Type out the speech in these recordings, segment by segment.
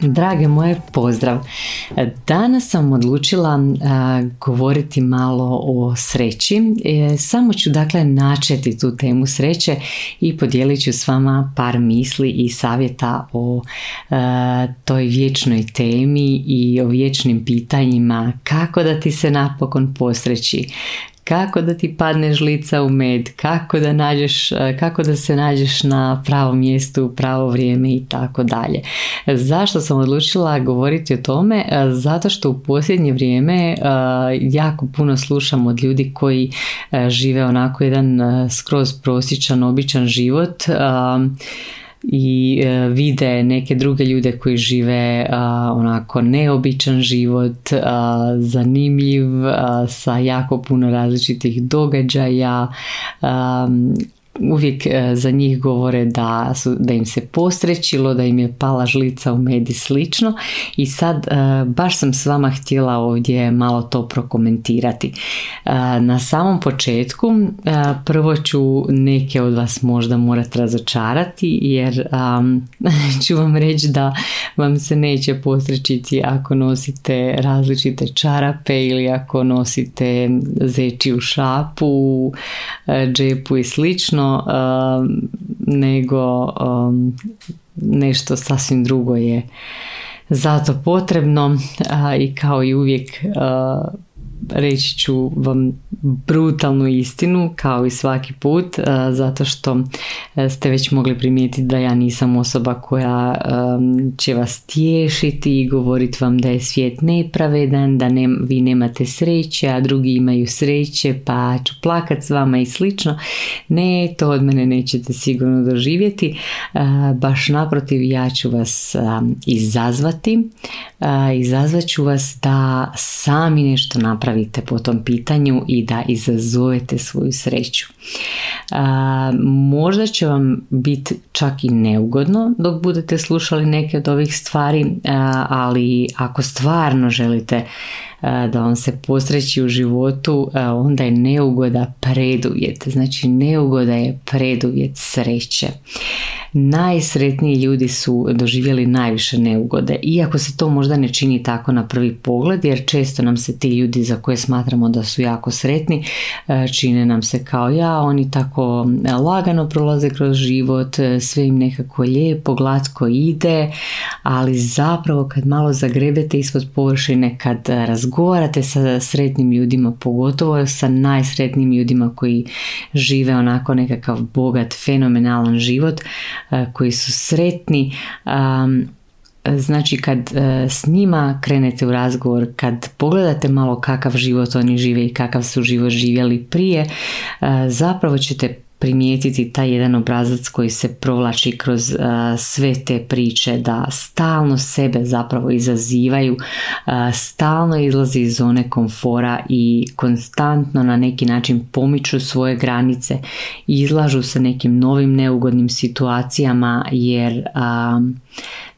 Drage moje, pozdrav. Danas sam odlučila govoriti malo o sreći. Samo ću dakle načeti tu temu sreće i podijelit ću s vama par misli i savjeta o toj vječnoj temi i o vječnim pitanjima kako da ti se napokon posreći. Kako da ti padne žlica u med, kako da se nađeš na pravom mjestu, u pravo vrijeme i tako dalje. Zašto sam odlučila govoriti o tome? Zato što u posljednje vrijeme jako puno slušam od ljudi koji žive onako jedan skroz prosječan, običan život i vide neke druge ljude koji žive onako neobičan život, zanimljiv, sa jako puno različitih događaja. Uvijek za njih govore da im se posrećilo, da im je pala žlica u med i slično. I sad baš sam s vama htjela ovdje malo to prokomentirati. Na samom početku prvo ću neke od vas možda morati razočarati, jer ću vam reći da vam se neće posrećiti ako nosite različite čarape ili ako nosite zečiju šapu, džepu i slično. Nego nešto sasvim drugo je zato potrebno i kao i uvijek reći ću vam brutalnu istinu kao i svaki put, zato što ste već mogli primijetiti da ja nisam osoba koja će vas tješiti i govoriti vam da je svijet nepravedan, da vi nemate sreće, a drugi imaju sreće pa ću plakat s vama i slično. Ne, to od mene nećete sigurno doživjeti, baš naprotiv, ja ću vas izazvat ću vas da sami nešto napravite po tom pitanju i da izazovete svoju sreću. Možda će vam biti čak i neugodno dok budete slušali neke od ovih stvari, ali ako stvarno želite da vam se posreći u životu, onda je neugoda preduvjet. Znači, neugoda je preduvjet sreće. Najsretniji ljudi su doživjeli najviše neugode, iako se to možda ne čini tako na prvi pogled, jer često nam se ti ljudi za koje smatramo da su jako sretni čine nam se kao ja, oni tako lagano prolaze kroz život, sve im nekako lijepo, glatko ide, ali zapravo kad malo zagrebete ispod površine, kad razgovarate sa sretnim ljudima, pogotovo sa najsretnijim ljudima koji žive onako nekakav bogat, fenomenalan život, koji su sretni, znači kad s njima krenete u razgovor, kad pogledate malo kakav život oni žive i kakav su život živjeli prije, zapravo ćete primijetiti taj jedan obrazac koji se provlači kroz sve te priče, da stalno sebe zapravo izazivaju, stalno izlazi iz zone komfora i konstantno na neki način pomiču svoje granice, izlažu se nekim novim neugodnim situacijama, jer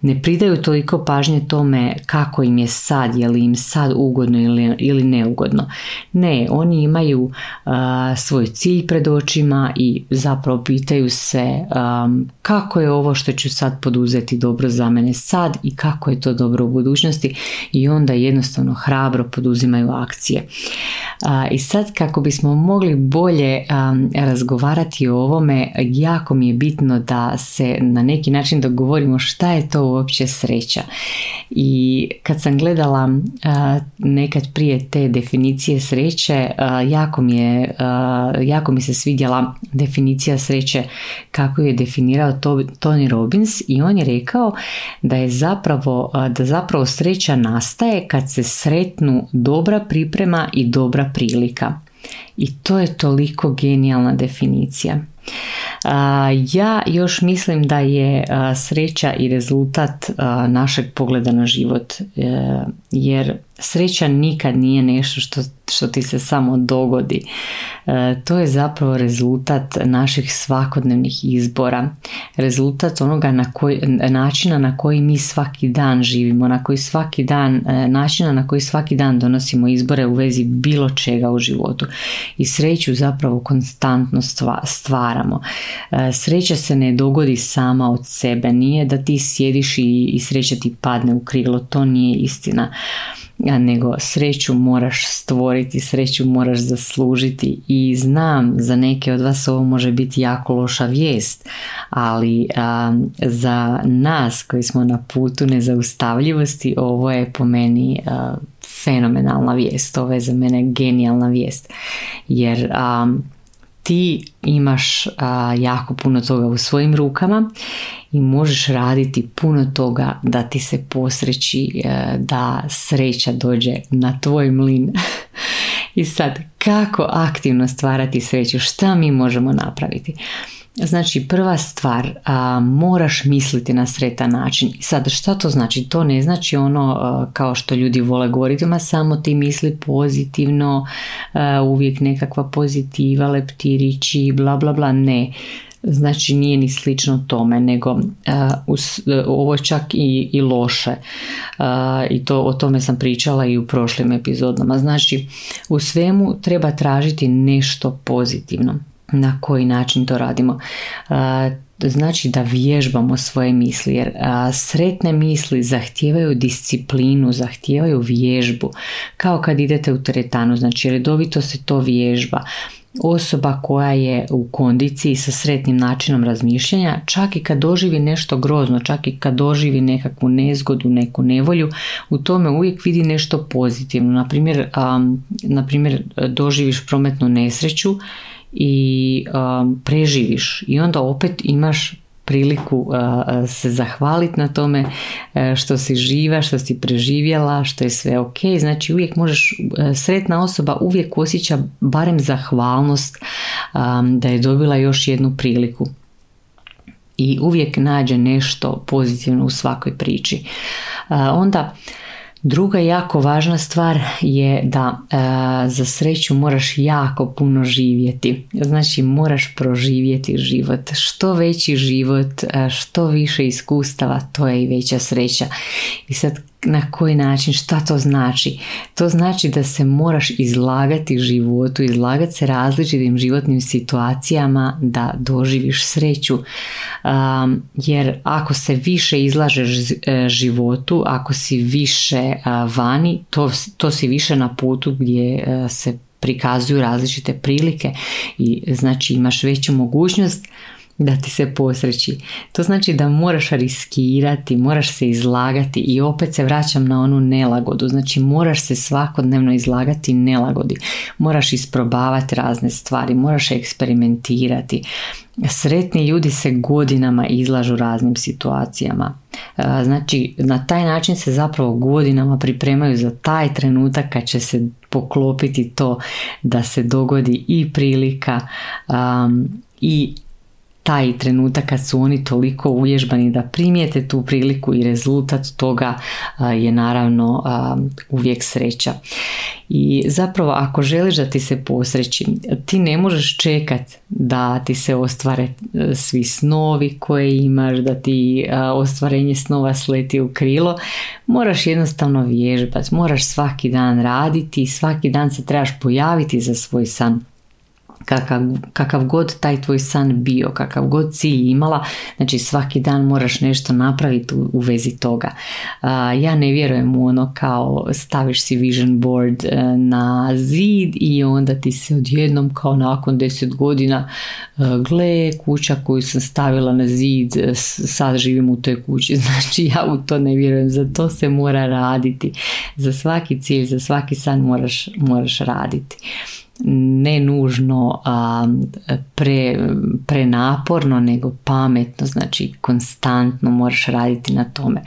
ne pridaju toliko pažnje tome kako im je sad, je li im sad ugodno ili neugodno. Ne, oni imaju svoj cilj pred očima i zapravo pitaju se kako je ovo što ću sad poduzeti dobro za mene sad i kako je to dobro u budućnosti, i onda jednostavno hrabro poduzimaju akcije. I sad kako bismo mogli bolje razgovarati o ovome, jako mi je bitno da se na neki način dogovorimo šta je to uopće sreća. I kad sam gledala nekad prije te definicije sreće, jako mi se svidjela definicija sreće kako je definirao Tony Robbins, i on je rekao da je zapravo sreća nastaje kad se sretnu dobra priprema i dobra prilika. I to je toliko genijalna definicija. Ja još mislim da je sreća i rezultat našeg pogleda na život, jer sreća nikad nije nešto što ti se samo dogodi. To je zapravo rezultat naših svakodnevnih izbora, rezultat onoga načina na koji mi svaki dan živimo, načina na koji svaki dan donosimo izbore u vezi bilo čega u životu. I sreću zapravo konstantno stvaramo. Sreća se ne dogodi sama od sebe, nije da ti sjediš i sreća ti padne u krilo, to nije istina. Nego sreću moraš stvoriti, sreću moraš zaslužiti. I znam, za neke od vas ovo može biti jako loša vijest, ali za nas koji smo na putu nezaustavljivosti, ovo je po meni fenomenalna vijest, ovo je za mene genijalna vijest, jer ti imaš jako puno toga u svojim rukama i možeš raditi puno toga da ti se posreći, da sreća dođe na tvoj mlin. I sad, kako aktivno stvarati sreću? Šta mi možemo napraviti? Znači, prva stvar, moraš misliti na sretan način. Sad, šta to znači? To ne znači ono kao što ljudi vole govoriti, ma samo ti misli pozitivno, uvijek nekakva pozitiva, leptirići, bla bla bla, ne. Znači, nije ni slično tome, nego ovo je čak i loše. I to, o tome sam pričala i u prošlim epizodama. Znači, u svemu treba tražiti nešto pozitivno. Na koji način to radimo? Znači da vježbamo svoje misli, jer sretne misli zahtijevaju disciplinu, zahtijevaju vježbu. Kao kad idete u teretanu, znači redovito se to vježba. Osoba koja je u kondiciji sa sretnim načinom razmišljanja, čak i kad doživi nešto grozno, čak i kad doživi nekakvu nezgodu, neku nevolju, u tome uvijek vidi nešto pozitivno. Na primjer, doživiš prometnu nesreću i preživiš i onda opet imaš priliku se zahvaliti na tome što si živa, što si preživjela, što je sve ok. Znači uvijek možeš, sretna osoba uvijek osjeća barem zahvalnost da je dobila još jednu priliku i uvijek nađe nešto pozitivno u svakoj priči. Onda druga jako važna stvar je da za sreću moraš jako puno živjeti. Znači moraš proživjeti život. Što veći život, što više iskustava, to je i veća sreća. I sad, na koji način, šta to znači? To znači da se moraš izlagati životu, izlagati se različitim životnim situacijama da doživiš sreću. Jer ako se više izlažeš životu, ako si više vani, to si više na putu gdje se prikazuju različite prilike i znači imaš veću mogućnost da ti se posreći. To znači da moraš riskirati, moraš se izlagati i opet se vraćam na onu nelagodu. Znači moraš se svakodnevno izlagati nelagodi. Moraš isprobavati razne stvari, moraš eksperimentirati. Sretni ljudi se godinama izlažu raznim situacijama. Znači na taj način se zapravo godinama pripremaju za taj trenutak kad će se poklopiti to da se dogodi i prilika i taj trenutak kad su oni toliko uvježbani da primijete tu priliku i rezultat toga je naravno uvijek sreća. I zapravo ako želiš da ti se posreći, ti ne možeš čekati da ti se ostvare svi snovi koje imaš, da ti ostvarenje snova sleti u krilo. Moraš jednostavno vježbati, moraš svaki dan raditi, svaki dan se trebaš pojaviti za svoj san. Kakav god taj tvoj san bio, kakav god cilj imala, znači svaki dan moraš nešto napraviti u vezi toga. Ja ne vjerujem u ono kao staviš si vision board na zid i onda ti se odjednom kao nakon 10 godina gle, kuća koju sam stavila na zid, sad živim u toj kući. Znači ja u to ne vjerujem, za to se mora raditi. Za svaki cilj, za svaki san moraš raditi. ne nužno prenaporno, nego pametno, znači konstantno moraš raditi na tome.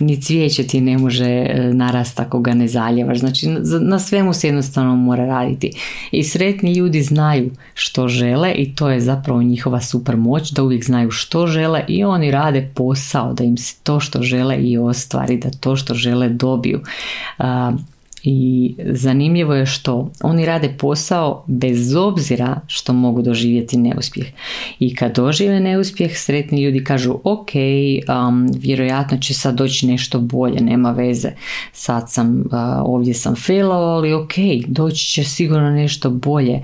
Ni cvijeće ti ne može narast ako ga ne zaljevaš, znači na svemu se jednostavno mora raditi. I sretni ljudi znaju što žele i to je zapravo njihova super moć, da uvijek znaju što žele i oni rade posao da im se to što žele i ostvari, da to što žele dobiju. I zanimljivo je što oni rade posao bez obzira što mogu doživjeti neuspjeh. I kad dožive neuspjeh, sretni ljudi kažu ok, vjerojatno će sad doći nešto bolje, nema veze. Sad sam ovdje sam failao, ali ok, doći će sigurno nešto bolje,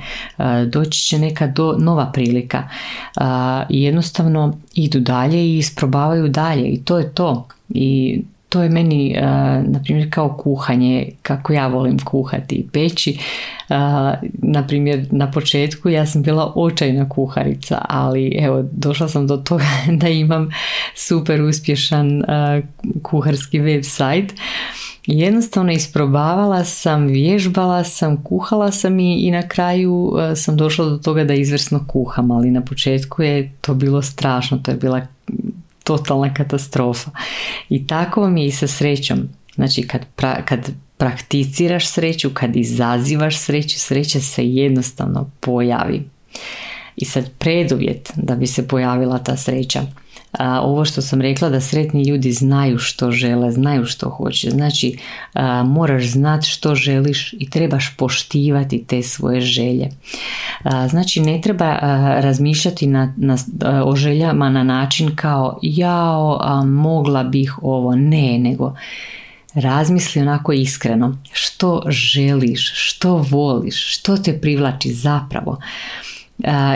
doći će neka nova prilika. I jednostavno idu dalje i isprobavaju dalje i to je to. I to je meni, na primjer, kao kuhanje, kako ja volim kuhati i peći. Na primjer, na početku ja sam bila očajna kuharica, ali evo, došla sam do toga da imam super uspješan kuharski website. Jednostavno isprobavala sam, vježbala sam, kuhala sam i na kraju sam došla do toga da izvrsno kuham, ali na početku je to bilo strašno, to je bila totalna katastrofa. I tako mi i sa srećom. Znači kad prakticiraš sreću, kad izazivaš sreću, sreća se jednostavno pojavi. I sad preduvjet da bi se pojavila ta sreća. Ovo što sam rekla, da sretni ljudi znaju što žele, znaju što hoće. Znači moraš znati što želiš i trebaš poštivati te svoje želje. Znači ne treba razmišljati o željama na način kao mogla bih ovo. Ne, nego razmisli onako iskreno što želiš, što voliš, što te privlači zapravo.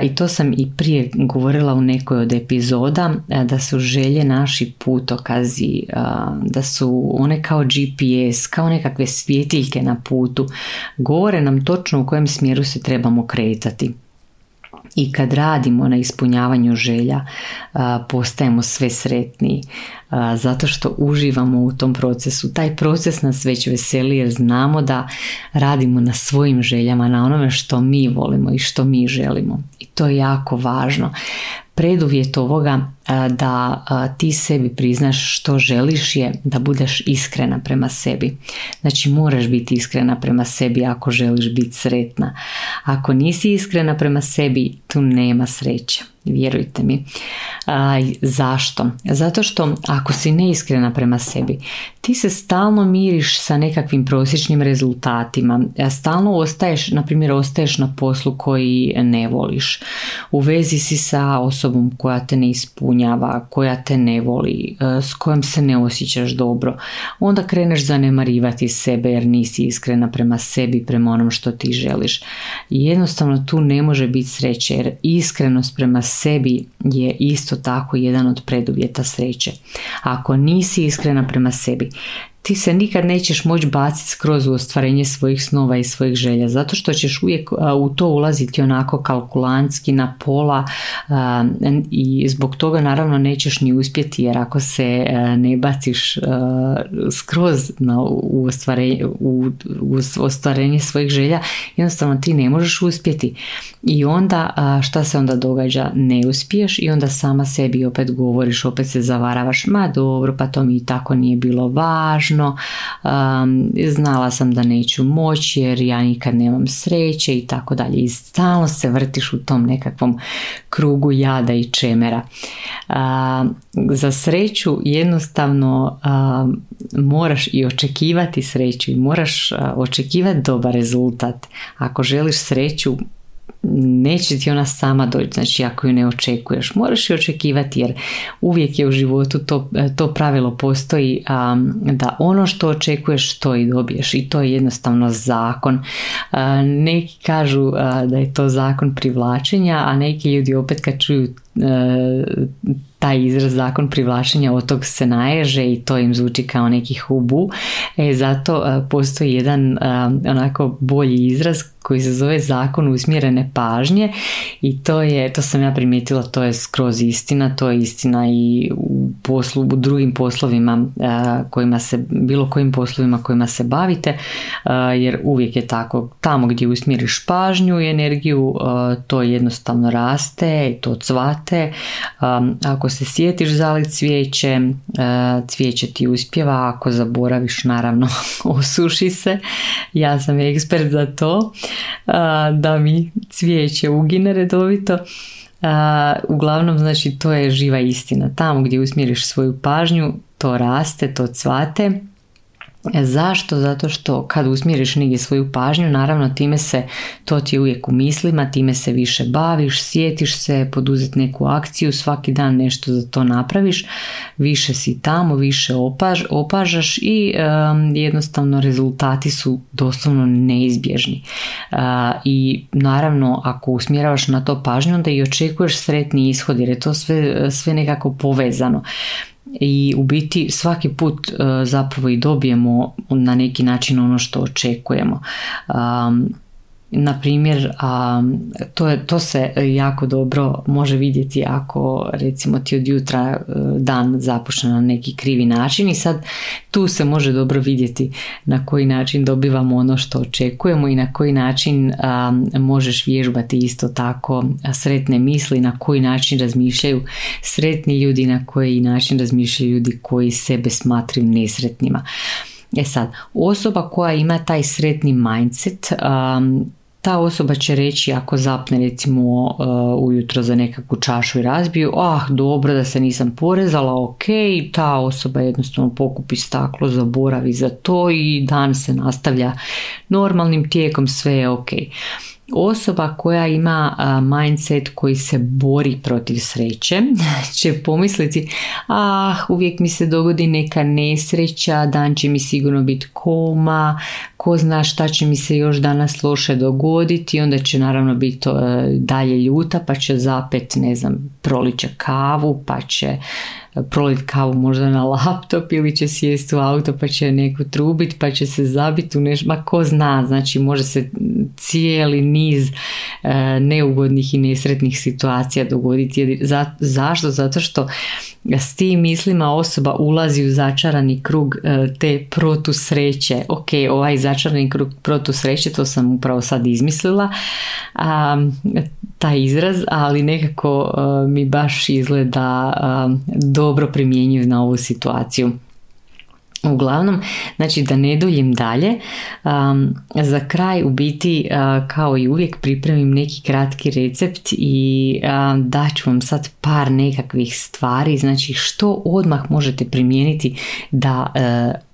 I to sam i prije govorila u nekoj od epizoda, da su želje naši putokazi, da su one kao GPS, kao nekakve svjetiljke na putu, govore nam točno u kojem smjeru se trebamo kretati. I kad radimo na ispunjavanju želja, postajemo sve sretniji, zato što uživamo u tom procesu. Taj proces nas već veseli jer znamo da radimo na svojim željama, na onome što mi volimo i što mi želimo. I to je jako važno. Preduvjet ovoga da ti sebi priznaš što želiš je da budeš iskrena prema sebi. Znači moraš biti iskrena prema sebi ako želiš biti sretna. Ako nisi iskrena prema sebi, tu nema sreće. Vjerujte mi. Zašto? Zato što ako si neiskrena prema sebi, ti se stalno miriš sa nekakvim prosječnim rezultatima. Stalno ostaješ, na primjer, na poslu koji ne voliš. U vezi si sa osobom koja te ne ispunjava, koja te ne voli, s kojom se ne osjećaš dobro. Onda kreneš zanemarivati sebe jer nisi iskrena prema sebi, prema onom što ti želiš. Jednostavno tu ne može biti sreće jer iskrenost prema sebi je isto tako jedan od preduvjeta sreće. Ako nisi iskrena prema sebi, ti se nikad nećeš moći baciti skroz u ostvarenje svojih snova i svojih želja, zato što ćeš uvijek u to ulaziti onako kalkulantski na pola i zbog toga naravno nećeš ni uspjeti, jer ako se ne baciš skroz u ostvarenje svojih želja, jednostavno ti ne možeš uspjeti. I onda šta se onda događa? Ne uspiješ i onda sama sebi opet govoriš, opet se zavaravaš, ma dobro, pa to mi i tako nije bilo važno. Znala sam da neću moći jer ja nikad nemam sreće i tako dalje. I stalno se vrtiš u tom nekakvom krugu jada i čemera. Za sreću jednostavno moraš i očekivati sreću i moraš očekivati dobar rezultat. Ako želiš sreću, neće ti ona sama doći, znači ako ju ne očekuješ, moraš ju očekivati, jer uvijek je u životu to pravilo postoji, da ono što očekuješ to i dobiješ, i to je jednostavno zakon. Neki kažu da je to zakon privlačenja, a neki ljudi opet kad čuju taj izraz zakon privlačenja, od tog se naježe i to im zvuči kao neki hubu. Zato postoji jedan onako bolji izraz koji se zove zakon usmjerene pažnje i to sam ja primijetila, to je skroz istina, to je istina i u drugim poslovima bilo kojim poslovima kojima se bavite, jer uvijek je tako, tamo gdje usmjeriš pažnju i energiju, to jednostavno raste, to cvate. Ako se sjetiš zalit cvijeće, cvijeće ti uspjeva, ako zaboraviš naravno osuši se. Ja sam ekspert za to, da mi cvijeće ugine redovito. Uglavnom, znači, to je živa istina, tamo gdje usmjeriš svoju pažnju to raste, to cvate. Zašto? Zato što kad usmjeriš negdje svoju pažnju, naravno time se, to ti je uvijek u mislima, time se više baviš, sjetiš se, poduzeti neku akciju, svaki dan nešto za to napraviš, više si tamo, više opažaš i jednostavno rezultati su doslovno neizbježni. I naravno ako usmjeravaš na to pažnju, onda i očekuješ sretni ishod, jer je to sve nekako povezano. I u biti svaki put zapravo i dobijemo na neki način ono što očekujemo. Naprimjer, to se jako dobro može vidjeti ako recimo ti od jutra dan započne na neki krivi način i sad tu se može dobro vidjeti na koji način dobivamo ono što očekujemo i na koji način možeš vježbati isto tako sretne misli, na koji način razmišljaju sretni ljudi, na koji način razmišljaju ljudi koji sebe smatraju nesretnima. E sad, osoba koja ima taj sretni mindset, ta osoba će reći ako zapne recimo ujutro za nekakvu čašu i razbiju, dobro da se nisam porezala, ok, ta osoba jednostavno pokupi staklo, zaboravi za to i dan se nastavlja normalnim tijekom, sve je ok. Osoba koja ima mindset koji se bori protiv sreće će pomisliti uvijek mi se dogodi neka nesreća, dan će mi sigurno biti koma, ko zna šta će mi se još danas loše dogoditi, onda će naravno biti dalje ljuta, pa će zapet, prolit će kavu, pa će proliti kavu možda na laptop ili će sjesti u auto pa će neku trubiti, pa će se zabiti u nešto, ma ko zna, znači može se cijeli niz neugodnih i nesretnih situacija dogoditi. Zašto? Zato što s tim mislima osoba ulazi u začarani krug te protusreće. Ok, ovaj začarani krug protusreće, to sam upravo sad izmislila, taj izraz, ali nekako mi baš izgleda dobro primjenjiv na ovu situaciju. Uglavnom, znači da ne duljim dalje, za kraj u biti kao i uvijek pripremim neki kratki recept i daću vam sad par nekakvih stvari, znači što odmah možete primijeniti da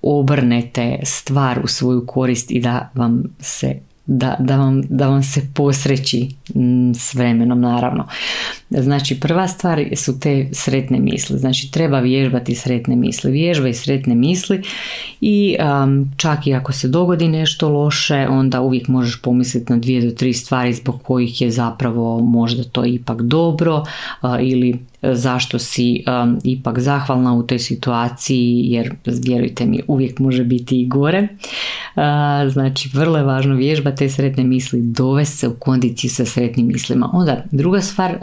obrnete stvar u svoju korist i da vam se da vam se posreći s vremenom naravno. Znači prva stvar su te sretne misli, znači treba vježbati sretne misli, vježbaj sretne misli i čak i ako se dogodi nešto loše, onda uvijek možeš pomisliti na 2 do 3 stvari zbog kojih je zapravo možda to ipak dobro ili zašto si ipak zahvalna u toj situaciji, jer vjerujte mi uvijek može biti i gore. Znači vrlo je važno vježba te sretne misli, dovesti se u kondiciju sa sretnim mislima. Onda druga stvar,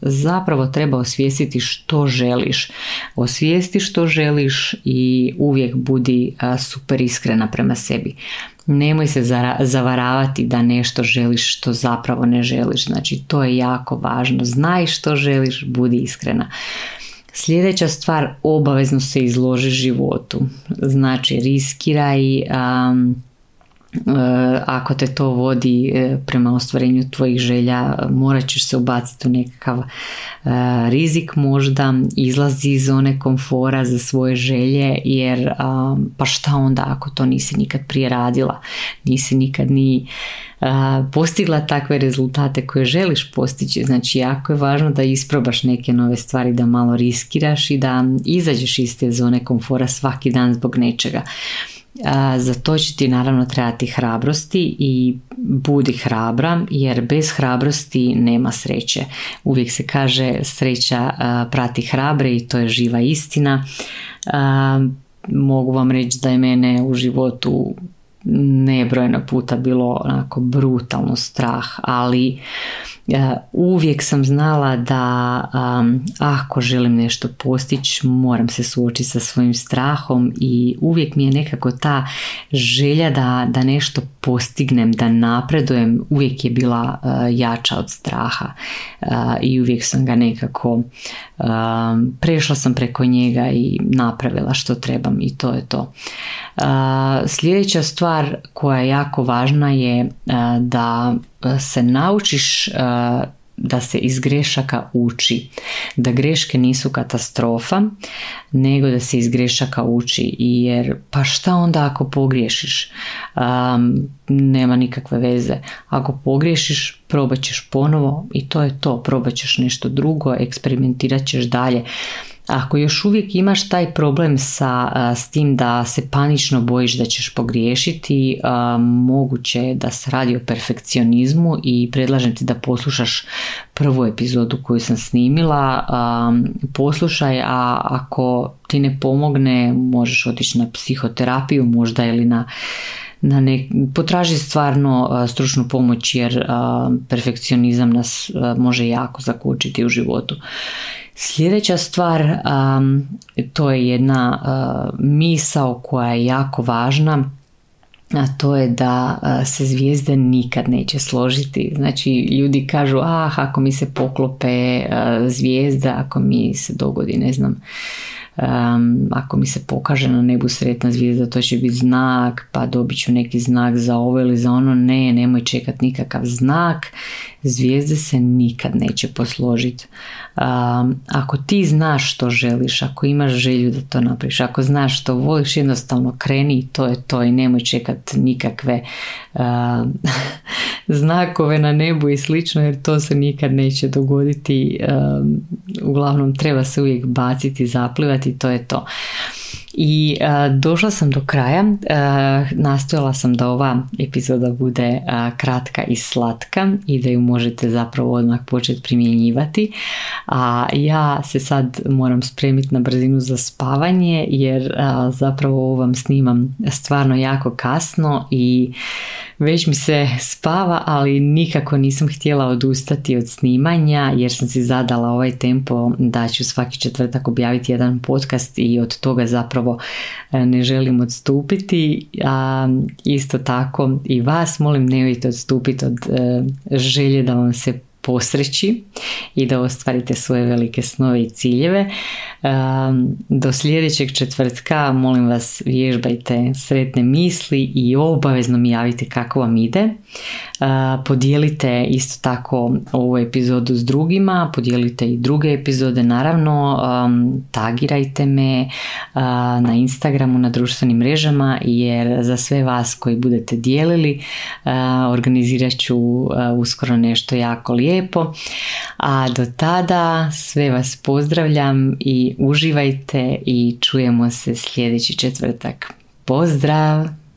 zapravo treba osvijestiti što želiš. Osvijesti što želiš i uvijek budi super iskrena prema sebi. Nemoj se zavaravati da nešto želiš što zapravo ne želiš. Znači to je jako važno. Znaj što želiš, budi iskrena. Sljedeća stvar, obavezno se izloži životu. Znači riskiraj, ako te to vodi prema ostvarenju tvojih želja, morat ćeš se ubaciti u nekakav rizik, možda izlazi iz zone komfora za svoje želje, jer pa šta onda ako to nisi nikad prije radila, nisi nikad ni postigla takve rezultate koje želiš postići. Znači jako je važno da isprobaš neke nove stvari, da malo riskiraš i da izađeš iz te zone komfora svaki dan zbog nečega. Za to će ti naravno trebati hrabrosti i budi hrabra, jer bez hrabrosti nema sreće. Uvijek se kaže sreća prati hrabre i to je živa istina. Mogu vam reći da je mene u životu nebrojeno puta bilo onako brutalno strah, ali uvijek sam znala da ako želim nešto postići, moram se suočiti sa svojim strahom i uvijek mi je nekako ta želja da nešto postignem, da napredujem, uvijek je bila jača od straha i uvijek sam ga nekako prešla sam preko njega i napravila što trebam i to je to. Sljedeća stvar koja je jako važna je da se naučiš da se iz grešaka uči, da greške nisu katastrofa, nego da se iz grešaka uči, jer pa šta onda ako pogriješiš? Nema nikakve veze. Ako pogriješiš, probat ćeš ponovo i to je to, probat ćeš nešto drugo, eksperimentirat ćeš dalje. Ako još uvijek imaš taj problem s tim da se panično bojiš da ćeš pogriješiti, moguće je da se radi o perfekcionizmu i predlažem ti da poslušaš prvu epizodu koju sam snimila. Poslušaj, a ako ti ne pomogne, možeš otići na psihoterapiju možda ili potraži stvarno stručnu pomoć, jer perfekcionizam nas može jako zakočiti u životu. Sljedeća stvar, to je jedna misao koja je jako važna, a to je da se zvijezde nikad neće složiti. Znači, ljudi kažu, ako mi se poklope zvijezda, ako mi se dogodi, ne znam, ako mi se pokaže na nebu sretna zvijezda, to će biti znak, pa dobit ću neki znak za ovo ili za ono. Ne, nemoj čekati nikakav znak, zvijezde se nikad neće posložiti. Ako ti znaš što želiš, ako imaš želju da to napraviš, ako znaš što voliš, jednostavno kreni i to je to i nemoj čekati nikakve znakove na nebu i slično, jer to se nikad neće dogoditi. Uglavnom treba se uvijek baciti, zaplivati, to je to. I došla sam do kraja, nastojala sam da ova epizoda bude kratka i slatka i da ju možete zapravo odmah početi primjenjivati. A ja se sad moram spremiti na brzinu za spavanje, jer zapravo ovo vam snimam stvarno jako kasno i već mi se spava, ali nikako nisam htjela odustati od snimanja jer sam si zadala ovaj tempo da ću svaki četvrtak objaviti jedan podcast i od toga zapravo ne želim odstupiti. Isto tako i vas molim, nemojte odstupiti od želje da vam se posreći i da ostvarite svoje velike snove i ciljeve. Do sljedećeg četvrtka molim vas, vježbajte sretne misli i obavezno mi javite kako vam ide. Podijelite isto tako ovu epizodu s drugima, podijelite i druge epizode naravno, tagirajte me na Instagramu, na društvenim mrežama, jer za sve vas koji budete dijelili organizirat ću uskoro nešto jako lijepo. A do tada sve vas pozdravljam i uživajte i čujemo se sljedeći četvrtak. Pozdrav!